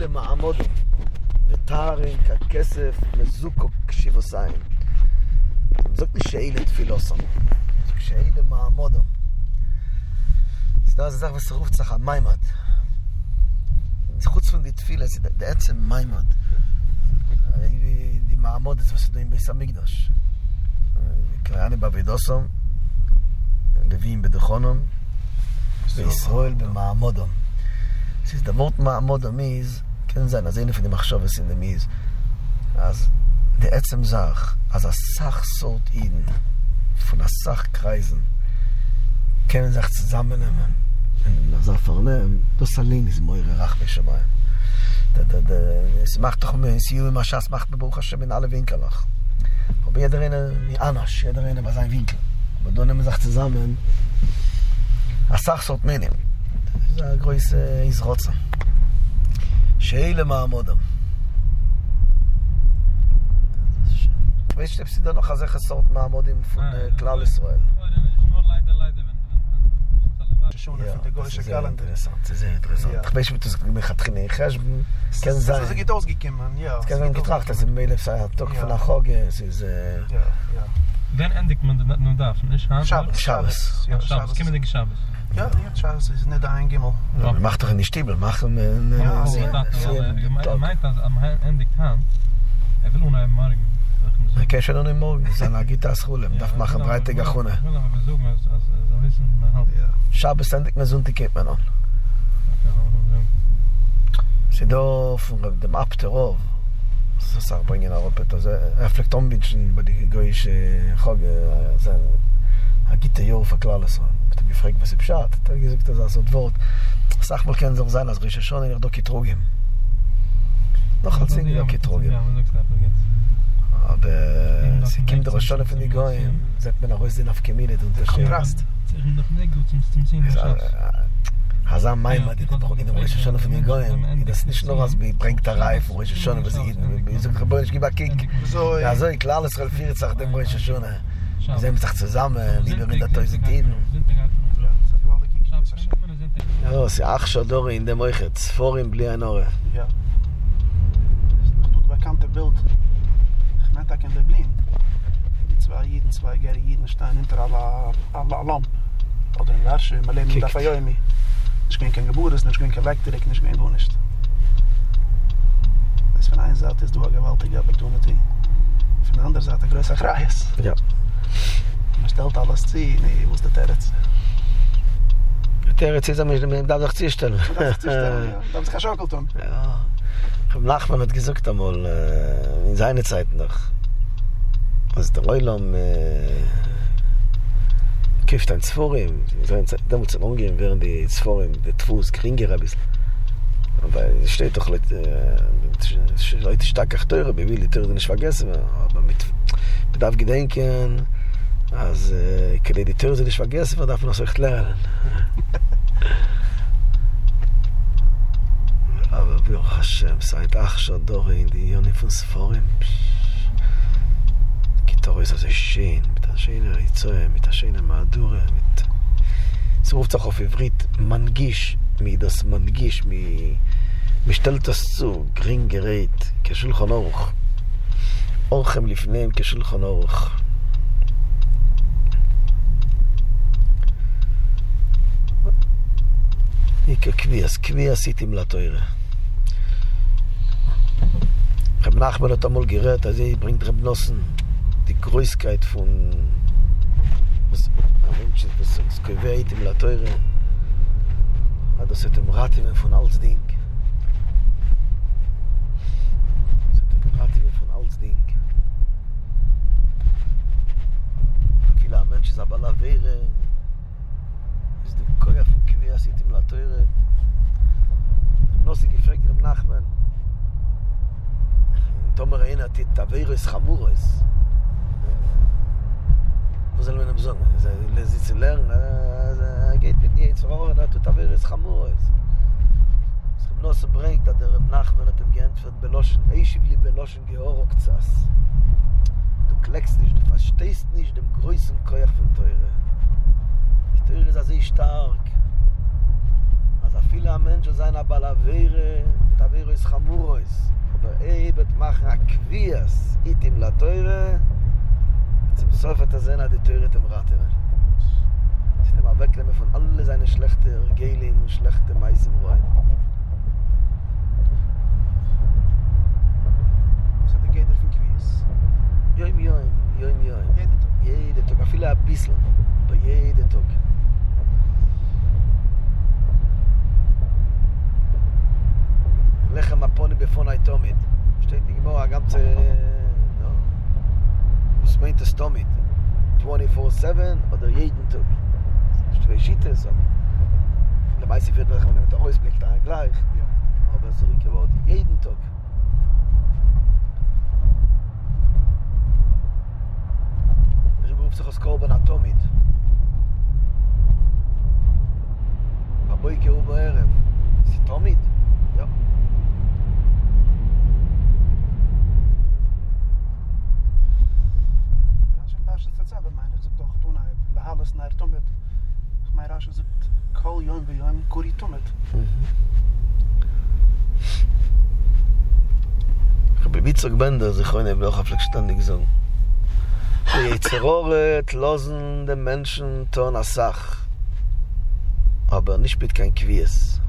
למעמודו, ותארינק הכסף לזוקו קשיבוסיים. זאת שאילת פילוסום. זאת שאילת למעמודו. סתר זזר וסירוב צחה, מיימד. חוץ פון די תפילה, זה בעצם מיימד. די מעמודת וסידויים ביס המקדש. קראני בבידוסום, לוויים בדכונום, בישראל במעמודום. Since the word ma'amodom is, can be, as even if the machshavas in them is, as the etzem zach, as a sach sort in, von a sach kreisen, können sich zusammennehmen. Und das vernehmen, das allein ist moire rachmische bei. Es macht doch mir, es hier macht das macht Baruch Hashem in alle Winkel nach. Aber jeder eine nicht anders, jeder eine bei seinem Winkel. Aber dann nehmen sich zusammen, a sach sort menim. זה הגרויס יזרוצה שהיא למעמודם ויש לפסידון לך זה חסורת מעמודים כלל ישראל ששום לפנדגורי שגלנד זה אינטרסנט תחבש מתחיני חשבון זה גיטורסגי כמן כזמן גטרחת זה מילף תוקפן החוג זה ון אנדיק נודף שבס כמנדיק שבס Ja, ja, Charles is net een gimmel. Ja, mag toch niet stiebel, mag hem ja, meint dat am eindigt han. Wil una morgen. Kijk, ze dan morgen, ze na gita scholen, daf mag hem breite gachona. Ja, maar we zoeken als ze wissen maar halb. Ja. Shabbos sendik na zondag kept man on. Ze dof op de map terov. Ze sar bringen op het ze reflecton bitchen bij de goish hog ze הגיטה יור פקללה סון, אתה מפרק בספשט, אתה גזק את זה לעשות דבורת. סך מלכן זורזן, אז ראש השונה ירדו כתרוגים. לא חלצים לא כתרוגים. אבל סיכים דרשו לפניגויים, זאת מנהרוי זה נפקי מילד. קונטרסט. הזם מים עדיד, ראש השונה לפניגויים, ידס נשנור אז בפרנק תרייף, ראש השונה וזה יזוק רבוי נשגיבה קיק. זוהי כלל ישראל פיר צחדם ראש השונה. Wir sehen uns doch zusammen, lieber mit der Teusig Dien. Ja, es ist ja auch schon Dori in dem Reichet, Zforim bli ein Ore. Ja. Das ist noch gut bekannte Bild. Ich meinte auch in Berlin. Die zwei Jiden, zwei Gere Jiden stehen hinter alle Alam. Oder in Warschau, im Leben in Dafayomi. Nicht gehen kein Geburts, nicht gehen kein Wegdreck, nicht gehen gar nicht. Das von einer Seite ist eine gewaltige Opportunity. Von der anderen Seite größer Kreis. Ja. Man stellt alles zu, nee, wo ist der Territz? Der Territz ist, man darf sich zustellen. Man darf sich zustellen, ja. Man darf sich geschockelt haben. Ja. Ich habe Nachmann hat gesagt einmal, in seiner Zeit noch. Also der Reulam kauft ein Zforim. In seiner Zeit, da muss man umgehen, während die Zforim, der Tfus, geringer ein bisschen. Aber es steht doch Leute stark auch teure, bei Willi, teure, die nicht vergessen. Aber mit darf gedenken, אז כדי דיטור זה נשפגס ודף נוסחת לרן. אבל ברוך השם, סעית אח שדורי, דיוני פון ספורים. כיתוריס הזה שין, מתעשין הריצוי, מתעשין המעדור. סירוב צחוף עברית מנגיש, מידס מנגיש, משתלת הסוג, גרינגרית, כשולחון אורך. אורחם לפניהם כשולחון אורך. כבי עשיתם לתוירה. רב נחמן אותם מול גירת, אז היא ברינגת רב נוסן, די גרויסקייט פון... כבי הייתם לתוירה, עד עשיתם רטימן פון אלסדינג. אפילו האמן שזה הבא להווירה איזה דוקויה פון כבי עשיתם לתוירת נוסי גפרק רב נחמן תומר אין עתיד תווירס חמורס וזה לא מנבזון זה צילר גאית פתניה צרור תווירס חמורס רב נוסי ברנק עד רב נחמן אתם גאנטפת בלושן אישיב לי בלושן גאורו קצס Du klagst nicht, du verstehst nicht dem größten Koyach von Teure. Die Teure ist ja sehr stark. Also viele Menschen sind aber la Wehre, Tavirus Chamuros, aber Ebet machen Akvias, Itim la Teure, zum Sofet Azena, die Teure dem Ratewer. Sie haben weggenommen von alle seine schlechten Regelien und schlechten Meisen rein. Was hat der Geder von Kvias? Joim. Jeden Tag, viele ein bisschen, aber jeden Tag. Lechem Apone befonai Tomit. Steht die Gemara, ganze... No. Was meint es Tomit? 24/7 oder jeden Tag? Das ist Reishite, so. Da weiß ich, wenn man mit der Häusblick da gleich. Ja. Aber es ist zurückgeworden. Jeden Tag. Ich rufe sich aus Korban Atomit. Aboike Ubo Erev. Ist Tomit? Ja. Alles naar Tomet. Mijn raas is het kool joim bij joim, kori Tomet. Ich habe Bitzog Bender, sich heute bin auch auf Leckständig gesungen. Die Zeroret losen den Menschen ton Asach, aber nicht mit kein Quies.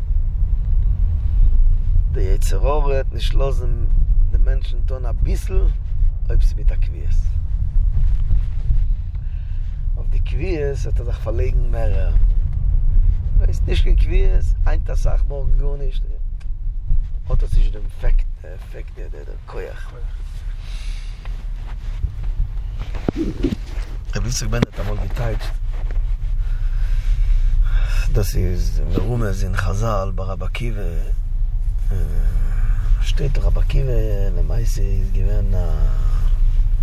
Die Zeroret nicht losen den Menschen ton a bissl, ob sie mit a Quies. Auf die Quies hat sich verlegen mehr. Es ist nicht kein Quies, ein Tassach morgen gar nicht. Oder es ist der Effekt der Koyach. Ich habe sich gewendet, einmal geteilt. Das ist Merumes in Chazal, bei Rabbi Akiva. Steht Rabbi Akiva, Lemaise ist gewähnt,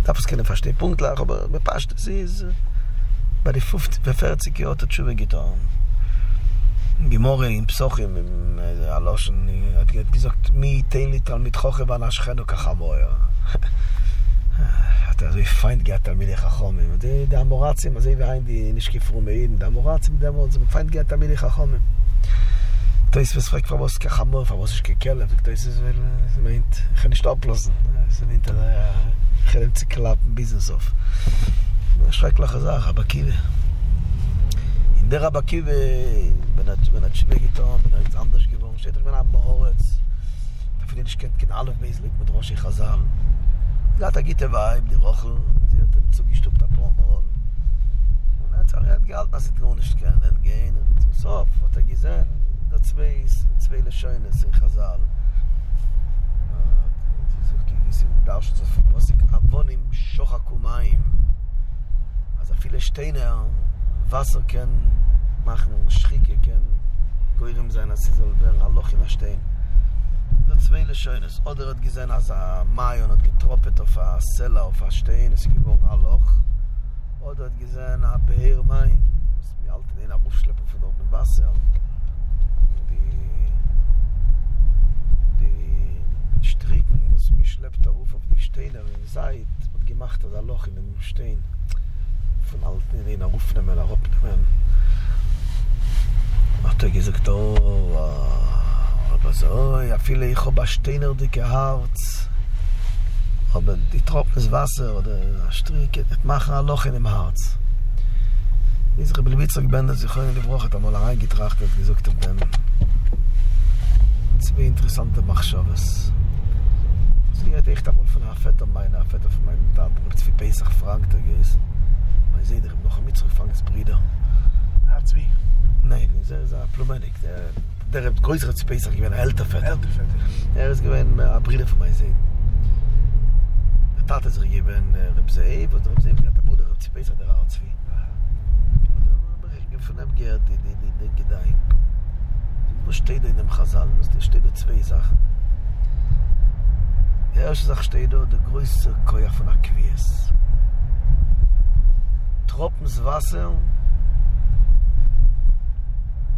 darf es keine verstehen, punktlich, aber bepasst es ist. Bei den 45 Jahren hat er Tshuva getan. Gemorre in Psochim, in Aloschen, hat gesagt, mi tein li Talmid Chochim an Aschchenu Kachamoya. Hat so Feind gehabt, Talmidei Chachomim. Die Amorazim, also wie ein, die nicht gefroren werden. Die Amorazim, die Feind gehabt, Talmidei Chachomim. Da ist was fragt, warum ist Kachamoya, warum ist Kekel? Da ist es, weil es meint, ich kann nicht ablassen. Es meint, ich kann nicht klappen, bis es auf. שחק לחזר, רבי עקיבא. In der Rabbi Akiva, wenn er Tshuva getan, wenn er jetzt anders geworden, steht er, wenn er am Bahoretz. Dafür, den ich kennt, kein Alef Beislik mit Roshi Chazal. Er hat Agite Weib, die Rochel, sie hat ihm zugestoppt, ein Pormol. Und er hat sich gehalten, dass er gar nicht kann, er gehen, und zum Sof hat er gesehen, da zwei Leschönes in Chazal. Sie darfst zu verpassen, Avonim Shochakumayim. Also viele Steine, Wasser können machen, Schicke können geirrim sein, dass sie so werden, ein Loch in der Stein. Das ist wirklich Schönes. Oder hat gesehen, als ein Mayon hat getroppet auf eine Selle, auf eine Stein, es geboren ein Loch. Oder hat gesehen, ein Beheer Main, das ist mir alt, den er aufschleppen von dort im Wasser. Die Stricken, das mich schleppt der Ruf auf die Steine, in der Seite, hat gemacht, das Loch in dem Stein. Von alten Ideen aufnehmen, abnehmen. Hat er gesagt, aber so, ja viele, ich habe ein stehnerdicke Harz. Aber die trockenes Wasser oder ein Strick, das macht ein Loch in dem Harz. Dieser Rebbe Bitzog Bender, sie können gebrochen, einmal reingetracht hat, gesagt auf dem. Zwei interessante Machshavas. Sie hat echt einmal von einer Vetter von meinem Tante, wo ich für Pesach fragte, gewesen. Ich sehe, ich habe noch ein Mitzvah-Gefangens-Brüder. Hat's wie? Nein, das ist ein Plumenik. Der hat größere Späßer, ich bin ein Ältervetter. Ist ein Brüder von mir. Der Tat ist gegeben, Reb Zeev, und Reb Zeev hat der Bruder, Reb Späßer, der Arzt wie. Und ich von ihm gehört, die Gedei. Wo steht er in dem Chazal? Da steht er zwei Sachen. Die erste Sache steht er, der größte Koyach von Akvies. Troppens Wasser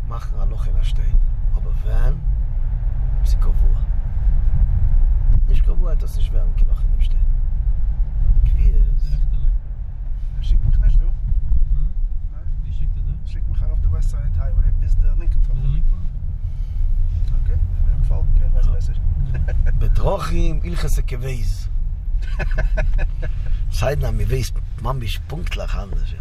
machen ein Loch in der Stein. Aber wenn, sie Kavua. Nicht Kavua, das nicht werden, kein Loch in dem Stein. Quiz. Schick mich nicht, du? Nein? Wie schickt ihr das? Schick mich auf die Westside Highway bis der Lincoln. Okay, in dem Fall, okay, weiß besser. Trochim Ilchese Geweiß. Zeiten haben wir weiß, man mich punktlich anders, ja.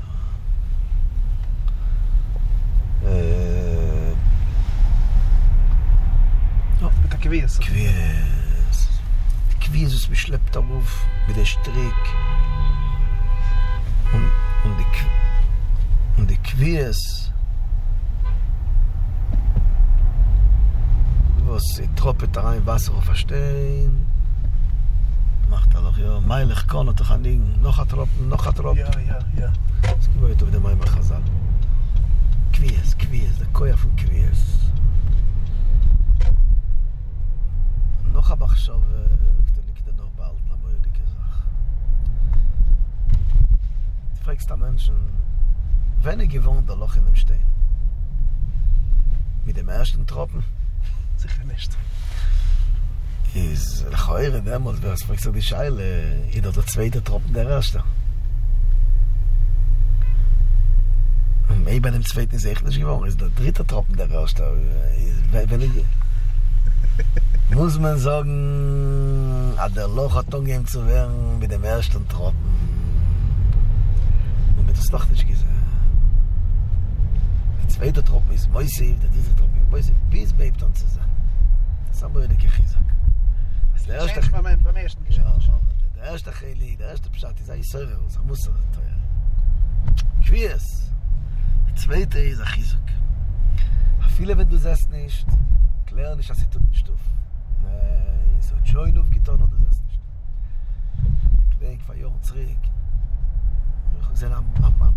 Ja, mit der Geweiß. Geweiß. Die Geweiß ist beschleppt darauf, mit der Strick. Und die Geweiß, was die Troppet da rein Wasser auf verstehen. Macht er doch, ja, meilig kann er doch an liegen. Noch ein Tropfen. Ja. Das gibt heute auf dem Eimer Chazal. Quies, der Koya von Quies. Noch aber schon, liegt er noch bald, aber die Sache. Du fragst den Menschen, wenn er gewohnt der Loch in dem Stein? Mit dem ersten Tropfen? Sicher nicht. Is lechoire damals, wer es fragt so die Scheile, jeder der zweite Tropfen der erste. Und mehr bei dem zweiten ist echt nicht geworden, ist der dritte Tropfen der erste. Muss man sagen, hat der Loch hat umgegeben zu werden mit dem ersten Tropfen. Und mit das noch nicht gesehen. Der zweite Tropfen ist Moisef, der dritte Tropfen ist Moisef, bis bei ihm dann zu sein. Das haben wir in der Kechizak. Der erste Schein beim ersten Geschäft. Ja, der erste Chili, der erste Pschat ist ein Sörer, das ist ein Musser, das teuer. Quies. Der zweite ist ein Chizuk. Viele, wenn du das nicht, klär nicht, dass sie tut nicht auf. Nein, es hat schon aufgetan, und du das nicht. Ich denke, vor Jahren zurück, ich habe gesehen am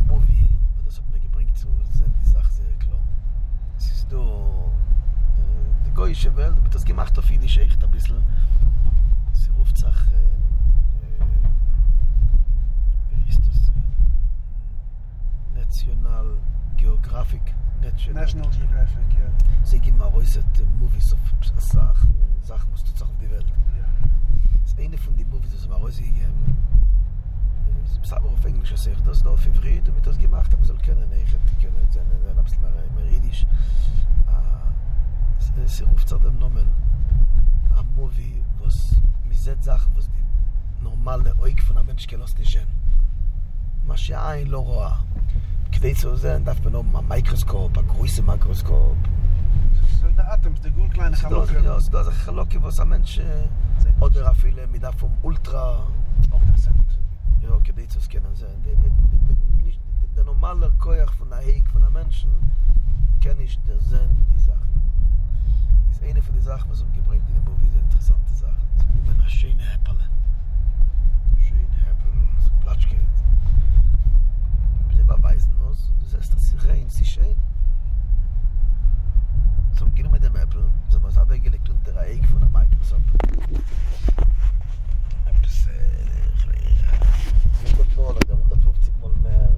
Movie, und das hat mir gebracht zu sehen, die Sache sehr klar. Es ist nur die goyische Welt, aber das gemacht auf Jiddisch echt ein bisschen. Sie ruft sich, wie ist das? National Geographic. National Geographic, ja. Sie geben auch Movies auf Sachen, was tut sich auf die Welt. Ja. Das ist eine von den Movies, das wir auch gegeben. Sie haben auf Englisch gesagt, das ist auf Hebräisch, damit das gemacht haben. Man soll können, ich kann nicht, ein bisschen mehr Jiddisch. Sie ruft sich dem Namen. Ein Movie, was mit solchen Sachen, was die normale Augen von einem Menschen nicht sehen. Was die Augen nicht sehen. Quasi zu sehen, darf man oben ein Mikroskop, ein großes Mikroskop. So in der Atem, die gut kleine Chalocke. Ja, so eine Chalocke, was ein Mensch oder viele mit einem Ultra... Ja, quasi zu sehen. Der normale Koyach von einem Menschen kann nicht sehen, die Sachen. Das ist eine von den Sachen, was umgebringt in der Movie, sind interessante Sachen. So wie man eine schöne Äppel. So ein Platsch geht. Mit dem Beweisen aus. Du sagst, das ist rein, das ist schön. So umgehen mit dem Äppel, so haben wir es abgelegt unter der Ecke von der Microsoft. Das ist gut nur, da 150 Mal mehr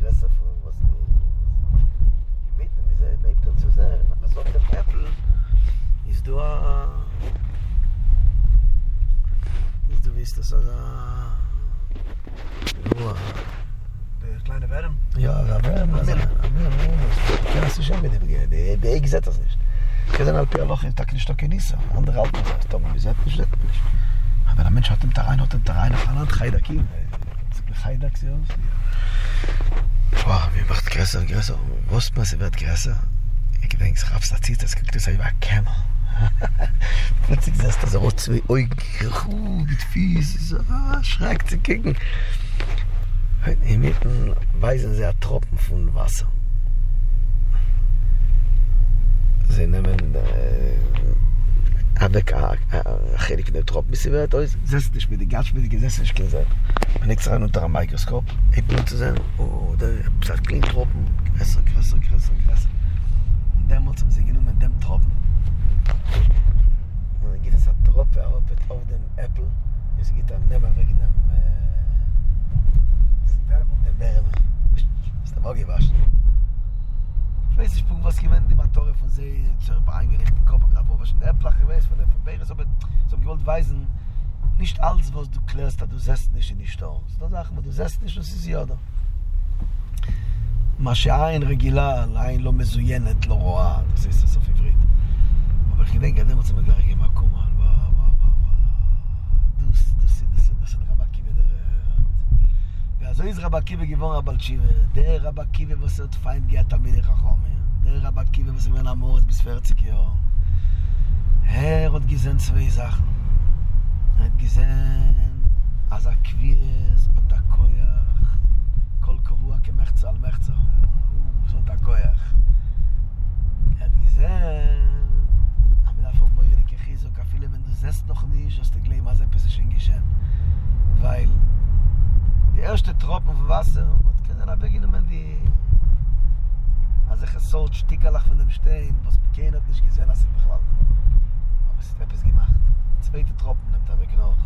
Gräser von was du... Ich bitte mich, ich zu sehen. Aber so mit dem Äppel... Du weißt das, also... Der kleine Wärm? Ja, der Wärm. Ich kann das nicht mit dem Gehen. Der Eik sieht das nicht. Ich kann dann halt per Loch in Tag nicht stocken nissen. Andere Alten sagt, Tom, wie sieht das nicht? Aber der Mensch hat im Terrain auf einer Hand Heidakim. Heidak sie aus? Boah, mir macht größer. Was man, sie wird größer. Ich denke, ich habe es erzählt, das kriegt es einfach Kämmer. Plötzlich sagst du, dass er auch zwei Augen mit Fies, schreckt zu kicken. Im Mitten weisen sie ein Tropfen von Wasser. Sie nehmen Adeck der Tropfen, bis sie wird aus. Setzt nicht mit der Gatsch, mit der Gesetzlich gesehen. Man legt es rein unter einem Mikroskop, ich bin zu sehen, oh, da ist ein Tropfen, größer. Damals haben sie genommen mit dem Tropfen. Und dann geht es ein Tropfen auf dem Apple. Und es geht dann nebenbei weg dem Wärme. Ist der Bauch gewaschen. Ich weiß nicht, was gewinnt die Motoren von See. Ich habe eigentlich den Kopf gehabt, aber schon der Plach gewesen von der Verbäres. Aber so gewollt weisen, nicht alles, was du klärst, du siehst nicht in die Stau. Das sagt man, du siehst nicht, das ist ja da. מה שהעין רגילה, העין לא מזוינת, לא רואה, זה סוף עברית. אבל כדי גדם עצמם גרגם, הקומה, אז הוא איז רבקי וגיבור רבלשיבה, דה רבקי ובוסר תפיין גאה תלמידי חכומר, דה רבקי ובוסר מן המורת בספר ציקיור. הר עוד גיזן צווי זכנו, עוד גיזן, אז הקביז, אותה כויח, כל קבוע כמחצה על מחצה, אותה כויח. עוד גיזן, המדף אומר לי כחיזוק, אפילו אם דוזס נוכניש, אז תגלי מה זה פסק שנגישן, weil die erste Tropfen von Wasser und können dann beginnen die also ich so stickerlach von dem Stein was keiner hat nicht gesehen als ich beglaubt aber es ist etwas gemacht zweite Tropfen nimmt aber noch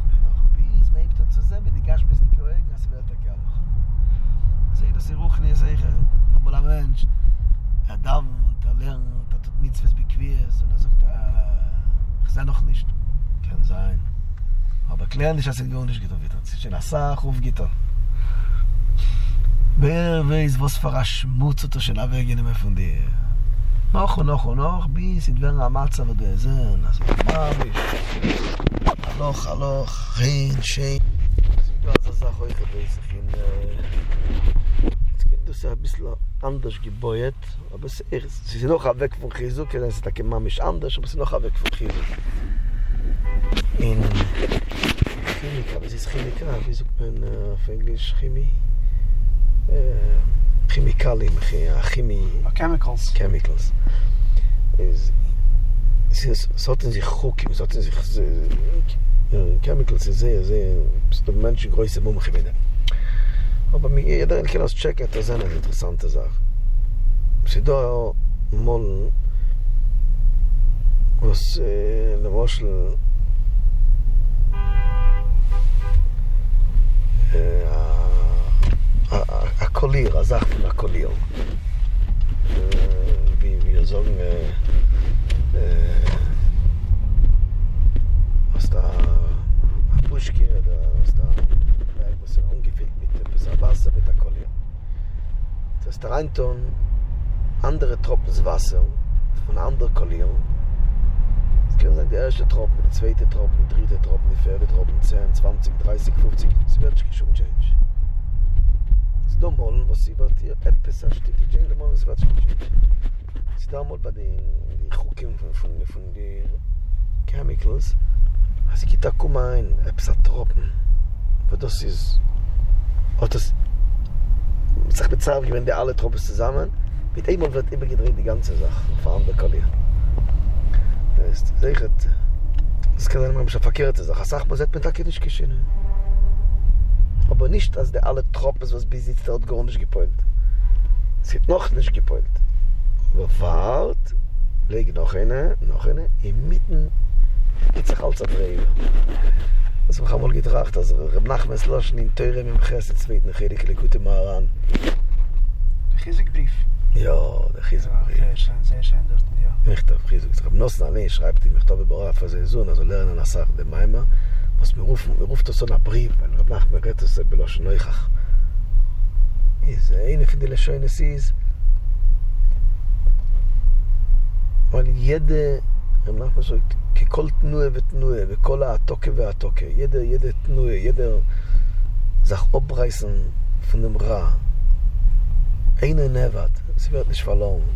bis man hebt dann zusammen mit die Gas bis die Kollegen als wird der Kerl also ich das ruch nie sicher aber der Mensch Adam der lernt tut nichts was bequems und er sagt ich sah noch nicht kann sein aber klar nicht dass ich gar nicht getroffen hat sich nasa ruf gitter wer weiß was für ein schmutz oder schela wegen mir von dir noch noch bis dwer amatz aber das also mach noch rein schön das das hoch ich bin jetzt du sag bisschen anders geboyet aber sie noch weg von Jesu kann es da kein mamisch anders aber sie noch weg von Jesu in כימיקה, אבל זה כימיקה, ויזוק בין, באנגליש, כימי, כימיקלים, הכימי... Chemicals. Chemicals. Sollten sich gucken, sollten sich... Chemicals ist sehr, bist du Menschen größer Mumchen wieder. Aber jeder kann das checken, das ist eine interessante Sache. Sie da mal, was למשל, הקוליר, הזך של הקוליר ויזוג עשתה הפושקי עשתה ungefähr mit bisschen Wasser mit der Kollier das ist der Reinton andere Tropfen Wasser von anderen Kollier das können sagen die erste Tropfen, die zweite Tropfen, die dritte Tropfen, die vierte Tropfen 10, 20, 30, 50 das wird schon change da mal was sie wird ihr etwas stetig gehen mal was wird steht da mal bei die Hucken von die Chemicals also geht da kommen ein Epsatropfen aber das ist das sagt bezahlt wenn die alle Tropfen zusammen mit einmal wird immer gedreht die ganze Sache fahren der Kalle das ist sicher das kann man nicht verkehrt das Sache muss mit der Kette geschehen aber nicht als der alle Tropfen was besitzt hat gar nicht gepolt. Es hat noch nicht gepolt. Aber wart, leg noch eine inmitten jetzt halt so drehen. Das haben wir mal getracht, dass nach Meslosh in Teure im Khasset zweit nach Helik Likute Maran. Der Gesekbrief. Ja, der Gesekbrief. Ja, sehr schön dort, ja. Echt, der Gesekbrief. Nosnane schreibt ihm Khtobe Baraf az Zun, also lernen Nasach de Maima. was mir ruft das so nach Brief, weil wir nach mir redet das belosch neuchach. Ist eine von der schönen Sees. Weil jede am nach so kol tnue und kol atoke. Jede tnue, jede zach obreißen von dem Ra. Eine nevat, sie wird nicht verloren.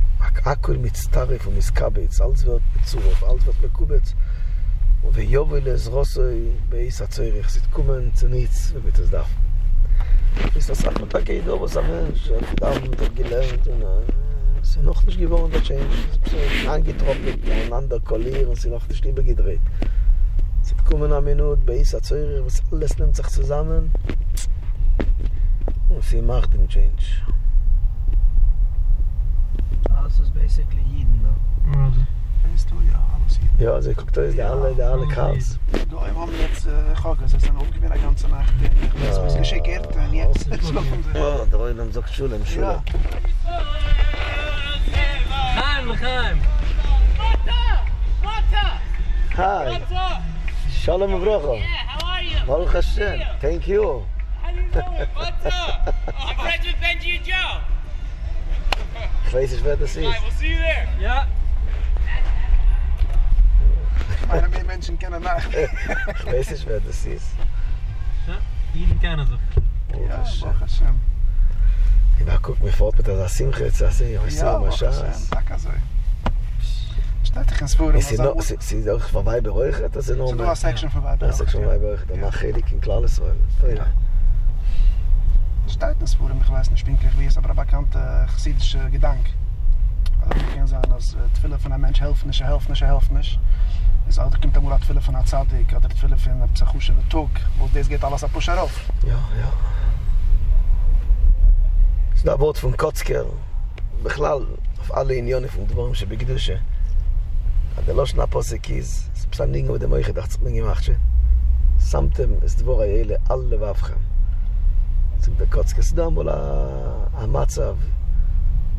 Akul mit starif und miskabetz, alles wird bezurf, alles wird bekubetz. ויובל אזרוסוי באיס הצוירך, סיתקומן צניץ ובתזדף. וססח מתק עידו וסמן, שדם תרגילם, סינוך נשגיבור עדת שאין, אנגיטרופית, אוננדר קוליר, סינוך נשלי בגדרית. סיתקומן אמינות באיס הצוירך, וסלס נמצח צזמן, וסימח דם צ'יינג'. Also it's basically Yidden though. Really? Ja, also ich gucke, da ist der alle Chaos. Du, ich habe jetzt geguckt, es ist dann umgewinnen die ganze Nacht. Ich weiß, was geschickt wird, und jetzt schlafen sie. Ja, der Reulam sagt Schule. Chaim! Wata! Hi! Shalom Uvrocha! Yeah, how are you? Baruch Hashem, thank you! How do you know it? Wata! I'm friends with Benji and Joe! Ich weiß nicht, wer das ist. Alright, we'll see you there! Ja! Meine mehr Menschen kennen nach. Ich weiß nicht, wer das ist. Ja, jeden kennen sich. יאשך השם. יעקב מפורט בתזסים חצסי יוסר משאס. שטעתי חספור מזור. סידור חבאי ברוחת, אז נו. סידור סקשן חבאי ברוחת, da mach helik in klares weil. Stadt das wurde mir gewesen spinklich wie es aber bekannt gesiedes gedank. Also ich kann sagen, dass die Fülle von einem Mensch helfen nicht. Es auch kommt immer die Fülle von einer Zadig oder die Fülle von einer Psychose in der Tug, wo das geht alles ab und auf. Ja. Es ist ein Wort von Kotzker, בכלל, auf alle Unionen von Dvorim שבקדושה. אבל לא שנה פוסק איז, פסנינגו ודמויכת, אכצמינגים אחצ'ה. שמתם את דבור האלה על לבבכם. זאת בקוצקה סדם על המצב.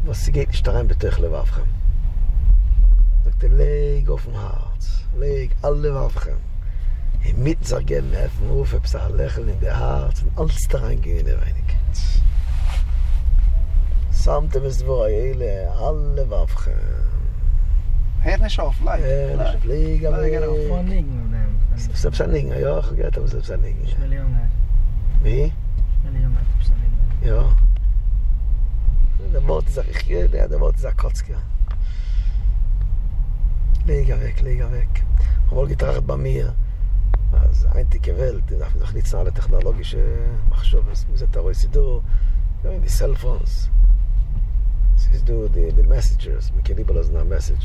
Was geht nicht rein bei Töchle Wafchen. Sagte, leg auf dem Herz, leg alle Wafchen. Im Mitzergen, auf dem Ruf, ein bisschen Lächeln in der Herz und alles da reingehen, ein wenig. Samte müssen wir alle Wafchen. Hör nicht auf, bleib. Leg auf, leg auf. Von liegen, oder? Selbst an liegen, ja, geht aber selbst an liegen. Ich will Junge. Wie? Ich will Junge, selbst an liegen. Ja. Der Wort ist ich gehe, der Wort ist Kotzker. Lega weg. Obwohl getracht bei mir, אז einzige Welt, darf noch nicht alle technologische מחשוב, זה אתה רואה סידור, גם די סלפונס, סידור די מסג'רס, מכירים בלוזנה מסג'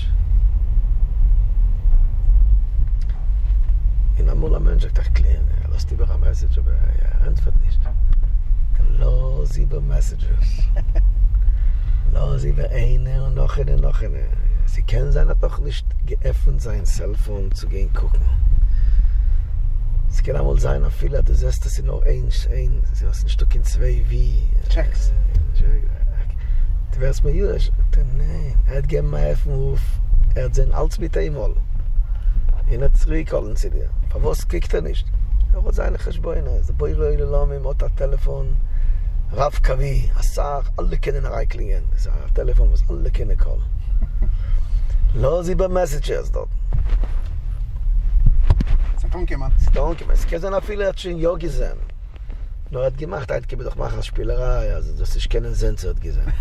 אין המול המנג'ה תחקלין, לא סתיבר המסג' והנדפת נשת, לא זיבר מסג'רס. לא, sie war eine und noch eine. Sie können seiner doch nicht geöffnet sein, Cellphone zu gehen gucken. Es kann einmal sein, auf viele, du siehst, dass sie noch ein, sie hast ein Stück in zwei, wie? Checks. Du wärst mir jüdisch. Nein, hat gegeben mir auf den Ruf, hat sein Alts mit einmal. Hat zurückgeholt zu dir. Aber was kriegt nicht? Hat seine Geschbäune, ist der Beureule Lamm im Telefon. Rav Kavi, Asar, alle kennen Reiklingen. Das ist ein Telefon, was alle kennen kann. Los über Messages dort. Sie tun jemand. Sie können auch viele, hat schon ja gesehen. Nur hat gemacht, hat doch mal eine Spielerei, also das ist keinen Sinn, sie hat gesehen.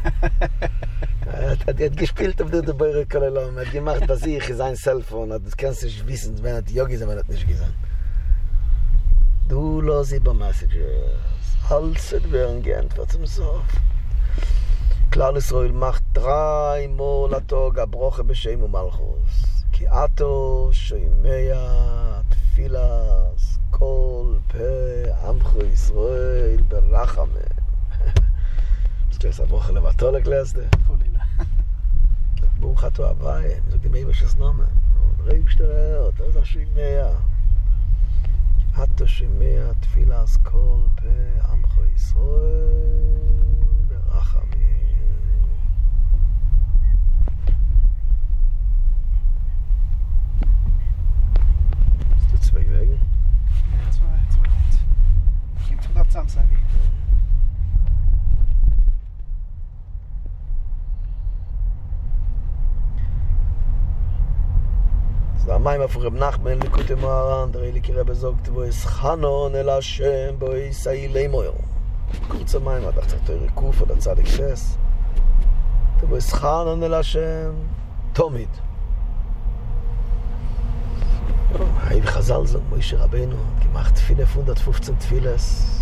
hat gespielt auf der Beure Kolelom, hat gemacht, was ich, sein Cellphone, das kannst du nicht wissen, wenn hat ja gesehen, wenn hat nicht gesehen. Du los über Messages. Alles wird werden geantwortet zum Sof. Klar Israel macht 3 Mal a Tag a Broche b'Shem u'Malchus. Ki ato sheimea tfilas kol pe amcho Israel berachame. Bist du jetzt a Broche levatolek leazde? Cholila. Baruch ato avayim, sagt die Meiba Shesnome. Reibsteret, oza sheimea. אתה שומע תפילת כל פה עמך ישראל ברחמים. Hast du 2 Wege? Ja, 2. Gibt es dort Samstag? המים אפור רב נחמן לקוטי מהרן, דרי לקרא בזוגת בו יש חנון אל השם בו ישאי לימויר. קורץ המים, עד אחת יותר ריקוף, עד הצדיק שס. בו יש חנון אל השם, תומית. היי וחזל זו, מוישה רבנו, כמעט תפילה פונדה תפופצן תפילס.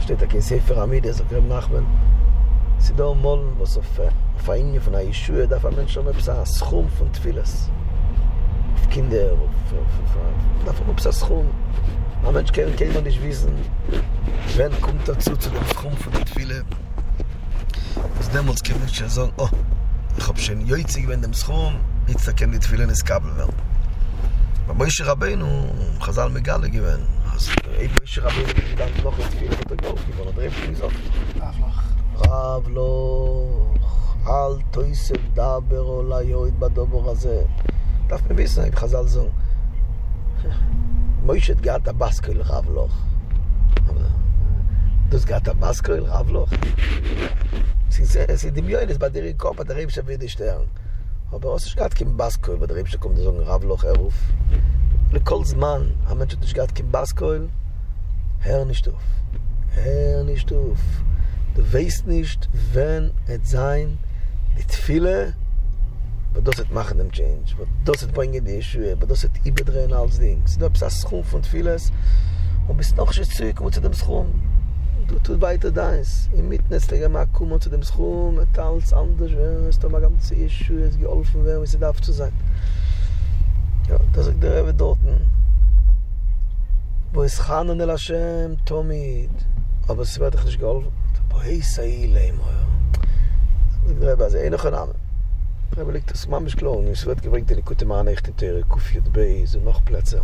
שתית כנספר עמידה, זוג רב נחמן. סידור מול בסופה, פעיני פנה ישוע, דף אמן שומע פסע הסכום פון תפילס. Kinder, davon ob es das Schum. Ein Mensch kann man nicht wissen, wenn kommt dazu zu dem Schum von den Tfilen. Aus dem uns kann man nicht sagen, oh, ich habe schon Joizig bei dem Schum, jetzt kann die Tfilen ins Kabel werden. Aber Moshe Rabbeinu, Chazal Megale gewinnt. Also, Moshe Rabbeinu, die dann noch in Tfilen hat gelaufen, die wollen drehen, die sagt, Rav Loch, al toisel daber ola yoid badobor hazeh. דף מביסן, עם חזל זון. מוישת געת הבאסקו אל רב לוח. דוס געת הבאסקו אל רב לוח. זה דמיונס בדירי קום, בדירים שבידי שטרן. אבל עושה שגעת כמבאסקו אל בדירים שקום דזון רב לוח ערוף. לכל זמן, המנשת נשגעת כמבאסקו אל, הר נשטוף. Herr, nicht auf. Du weißt nicht, wenn es sein, die Tfile, aber das machen dem Change, aber das bringen die Schuhe, aber das überdrehen als Dings. Du hast das Schum von Tfiles und bist noch nicht zurück, wo zu dem Schum. Du tust weiter deins. Im Mitnetz, der Gemacht kommt zu dem Schum, es ist alles anders, es ist immer ganz Schuhe, es ist geholfen, wenn es darf zu sein. Ja, das ist der Rewe dort. Wo es Chanan el Hashem, Tomid, aber es wird nicht geholfen. Hey, Sailem, ja. Der Rewe, also noch ein Name. Der Rewe liegt das Mammisch Klon, es wird gebringt in die Kuteman, echt in Tere, Kufiat Bey, so noch Plätze.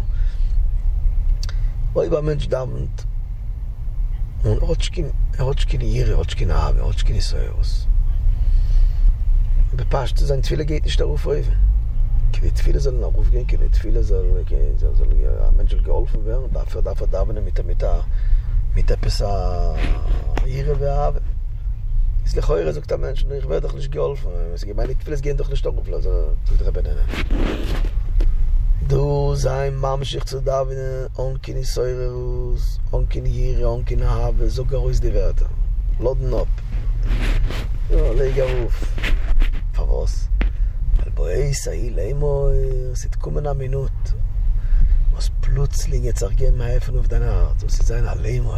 Wo über Mensch dammt. Und Hotschkin Jere, Hotschkin Habe, Hotschkin Isoeros. Bepasst, sein Tfile geht nicht darauf, Rewe. Die Tfile sollen auch aufgehen, die Tfile sollen ein Mensch geholfen werden, dafür darf er da werden mit etwas Ehre werden. Es ist heuer, sagt der Mensch, ich werde doch nicht geholfen. Ich meine, die Tfile gehen doch nicht auf, also sagt der Rebbe. Du sei Mamschich zu Davide, onkin Isoirus, onkin Jere, onkin Habe, sogar ist die Werte. Laden ab. Ja, leg auf. Verwas. Hey, Sail, hey, moi, seit kommen eine Minute. Was plötzlich jetzt ergeben helfen auf deiner Art. Das ist ein Alleimo.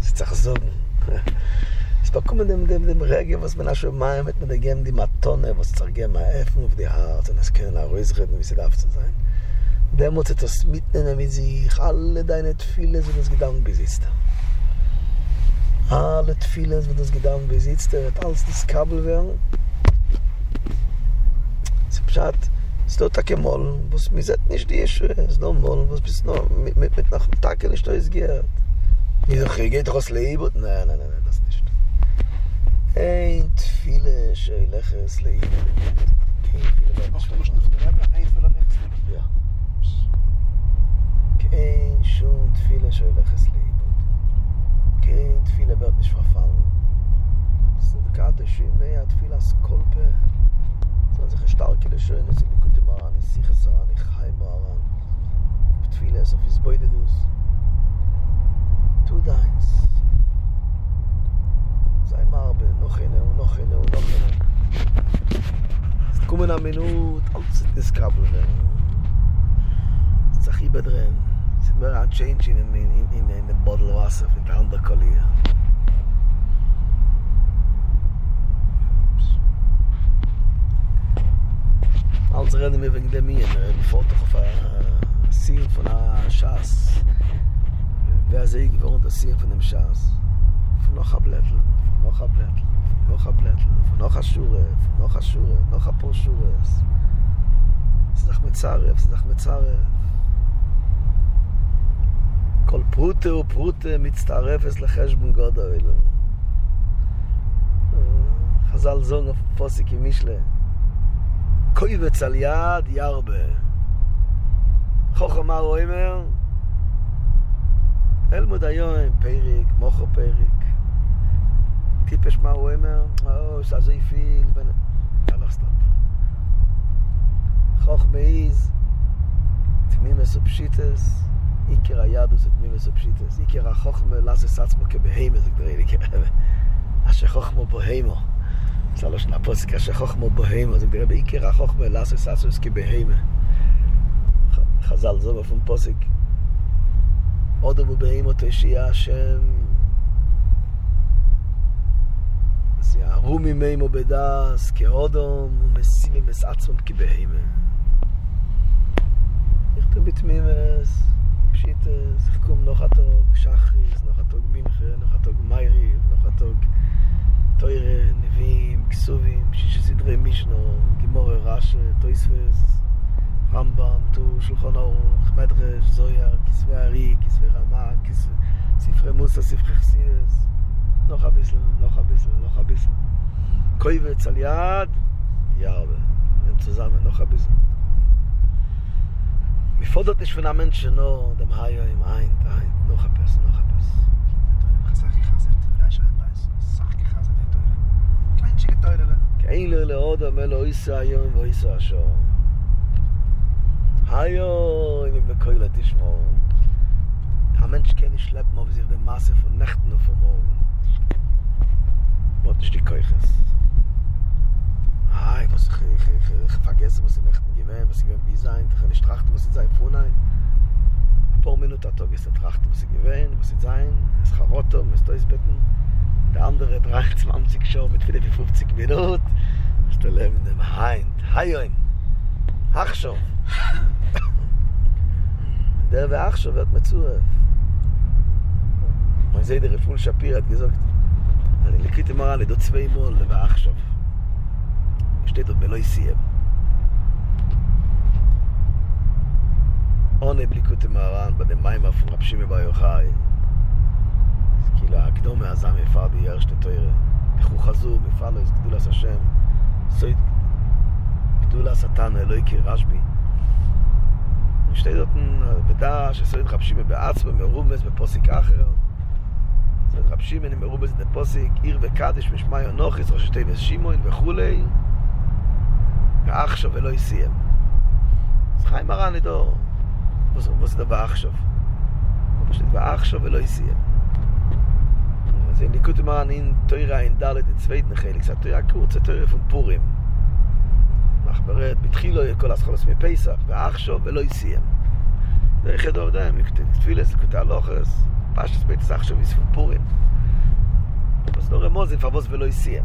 Sie zerzogen. Es bekommen dem Regen, was man da schon mal mit der Gem, die Matone, was zergeben helfen auf die Art. Und es können auch reden, wie sie darf zu sein. Der muss das mitnehmen mit sich. Alle deine Tfiles, die das Gedanken besitzt. Alle Tfiles, die das Gedanken besitzt, wird alles das Kabel werden. Schat, es ist doch kein Mal, was mir sagt nicht die Schuhe, es ist doch ein Mal, was bis noch mit nach dem Tag nicht alles geht. Ich sage, geht raus Leibot? Nein, das nicht. Ein Tfile, Scheilech, es Leibot. Ja. Kein Schum, Tfile, Scheilech, es Leibot. Kein Tfile wird nicht verfallen. Das ist eine Karte, Schimea, Tfile, Skolpe. Das ist eine starke Schöne, das ist eine gute Maran, ich sicher es daran, ich heim Maran. Gibt vieles, auf das Beide dus. Tu deins. Sei Marbe, noch eine. Es kommen eine Minute, alles ist Kabel werden. Es ist auch überdrehen. Es ist mehr ein Change in der Bottle Wasser, in der anderen Kollier. Als reden wir wegen dem hier, bevor doch auf ein Ziel von einem Schaß. Wer sehe ich, warum das Ziel von dem Schaß? Von noch ein Blättel, von noch ein Schure, noch ein paar Schure. Es ist nach Metzaref. Kol Prute und Prute mitztaref es lecheshbon Godoil. Chazal sagen auf dem Posik im Mishle. קויבץ על יד ירבה חוכמה רואימר אלמוד היום פייריק, מוחו פייריק טיפש מה רואימר אז איפיל הלך סתם חוך מעיז תמימס ופשיטס איקר הידוס תמימס ופשיטס איקר החוכמה לסס עצמו כבהימה זה כדרי לי כרבה אשר חוכמו בוהימו שלוש נפוסק, שחוכמה בהימה, זה כדרבה, איקר החוכמה, לאסס אסס כבהימה. חזל זו בפון פוסק. עודו בבהימה תשיע השם. יערו ממימו בדס, כעודום, ומסילים אס עצמם כבהימה. נכתו בתמימס, פשיטס, יחקום נוחתוג, שחריס, נוחתוג מנחה, נוחתוג מיירי, נוחתוג... תוירה, נביאים, כסובים, סדרי מישנו, גימורי רש"י, תויספס, רמב"ם, שולחן ערוך, מדרש, זוהר, כסבי הארי, כסבי רמה, ספרי מוסה, ספרי חסידס, נוחה ביסלן. קויבץ על יד, ירבה, הם צוזמן, נוחה ביסלן. מפודות נשפן המנש שנו, דם היו עם עין, נוחה פס. כאילו לעוד המלו איסה היום ואיסה השור היו אם בקוילה תשמעו Ein Mensch kann nicht schleppen auf sich den Masse von Nächten und von Morgen. Boah, das ist die Keuches. Ah, ich vergesse, was die Nächten gewähnt, was sie gewähnt, wie sein. Ich kann nicht trachten, was sie sein, vornein. Ein paar Minuten hat er gesagt, trachten, was sie gewähnt, was sie sein. Es Charotto, es Teusbetten. Der andere 23 Show mit 50 Minuten. Das ist der Leben in dem Heim. Haioim. Hachschow. Der Hachschow wird mit Zuref. Man sieht, der Reful Shapir hat gesagt, אני לקיתי מראה לדו צווי מול לבאח שוב שתי דוד בלוי סיים עונה בליקותי מהרן בדמיים הפרפשים מבא יוחאי כאילו הקדום מהזם יפה בייר שתי תוירה איך הוא חזור מפעל לו גדול עשה שם סויד גדול עשה תן אלוהי כרשבי שתי דוד בדעה שסויד חפשים מבאץ ומרומס בפוסק אחר זאת רבשים, אני מרובס דפוסיק, עיר וקדש, משמי אנוכיס, ראשתי ושימון וכולי. ואח שוב אלוהי סיים. אז חיים מרן לדור. וזה דבר אח שוב. פשוט ואח שוב אלוהי סיים. אז אם ליקוטי מרן, אין תוירה, אין דלת, אין צווית נחלק, זה תוירה קורץ, זה תוירה פונפורים. מחברת, בתחילו כל הסחולס מפסח, ואח שוב אלוהי סיים. זה יחד עובדה, מיקוטי תפילס, ליקוטי הלוחס. פשס בית סך שוויס פורים אז לא רמוז, פבוס ולא יסיים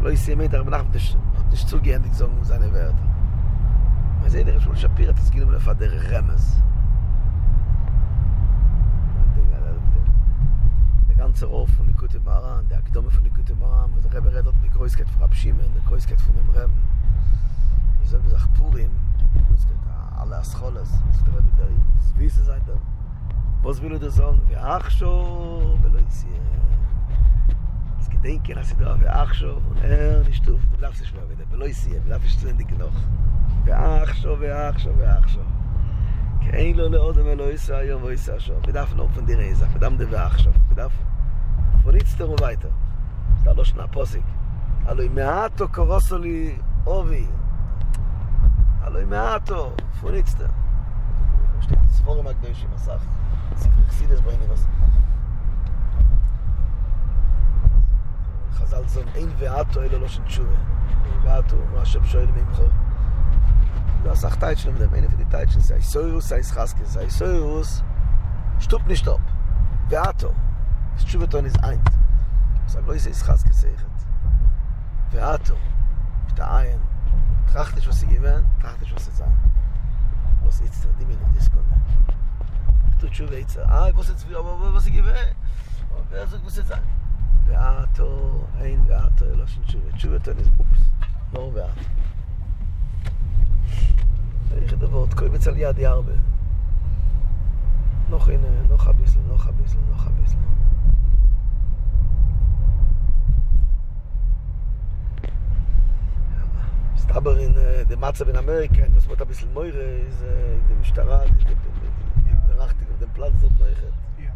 לא יסיים את הרב נחמת נשצוגי הנדיק זון מוזן הבארת וזה ידע רב שפיר את הסגילים לפעד דרך רמז זה גנצר אור פוניקות עם הרם זה הקדומה פוניקות עם הרם וזה רב הרדות נקרויסקת פרב שימן נקרויסקת פונים רם וזה בזך פורים על הסחולס זה רב דרי סביס זה הייתם Was will du sagen? Achschow, ולא יסיים. אז כדאינקן הסדרה, ואחשוב, ונער נשטוף, ולאף זה שמוע בידה, ולא יסיים, ולאף יש צלן דגנוך. ואחשוב, ואחשוב, ואחשוב. כי אין לו לאודם אלו יסע היום, או יסע שוב. ודף נורפן דירי איזך, ודם דווה אחשוב. ודף, וניצטר וביתה. זה לא שנה פוסיק. אלוי מעטו קורוסו לי אובי. אלוי מעטו, וניצטר. שתי ספורים הקדושים, מסך. סיפרקסידס באינרס חזל זון אין ועתו אלו לא של תשובה אין ועתו מה השם שואל ממחור לא עסך טייט שלו מדם אין ודי טייט של זה איסוירוס זה איסחסקס זה איסוירוס שטופ נשטופ ועתו תשובתו נזעינת אז לא איסה איסחסקס זה איכת ועתו מתעיין תרחתש ועשי גיוון תרחתש ועשי זעין לא עשי יצטרדים אלו דיסקונה תשובה יצא, בוא סצבי, בוא סגיבה בוא סצבי ועתו, אין ועתו לא של תשובה, תשובה תניס, אופס נור ועתו צריך לדבות, קוי בצל יד ירבה נוח הנה, נוח הביסל, נוח הביסל, נוח הביסל מסתבר אין דמצה בין אמריקה, אין בסמות הביסל מוירה, זה משטרה, זה רachtig auf dem Platz dort noch echt. Ja.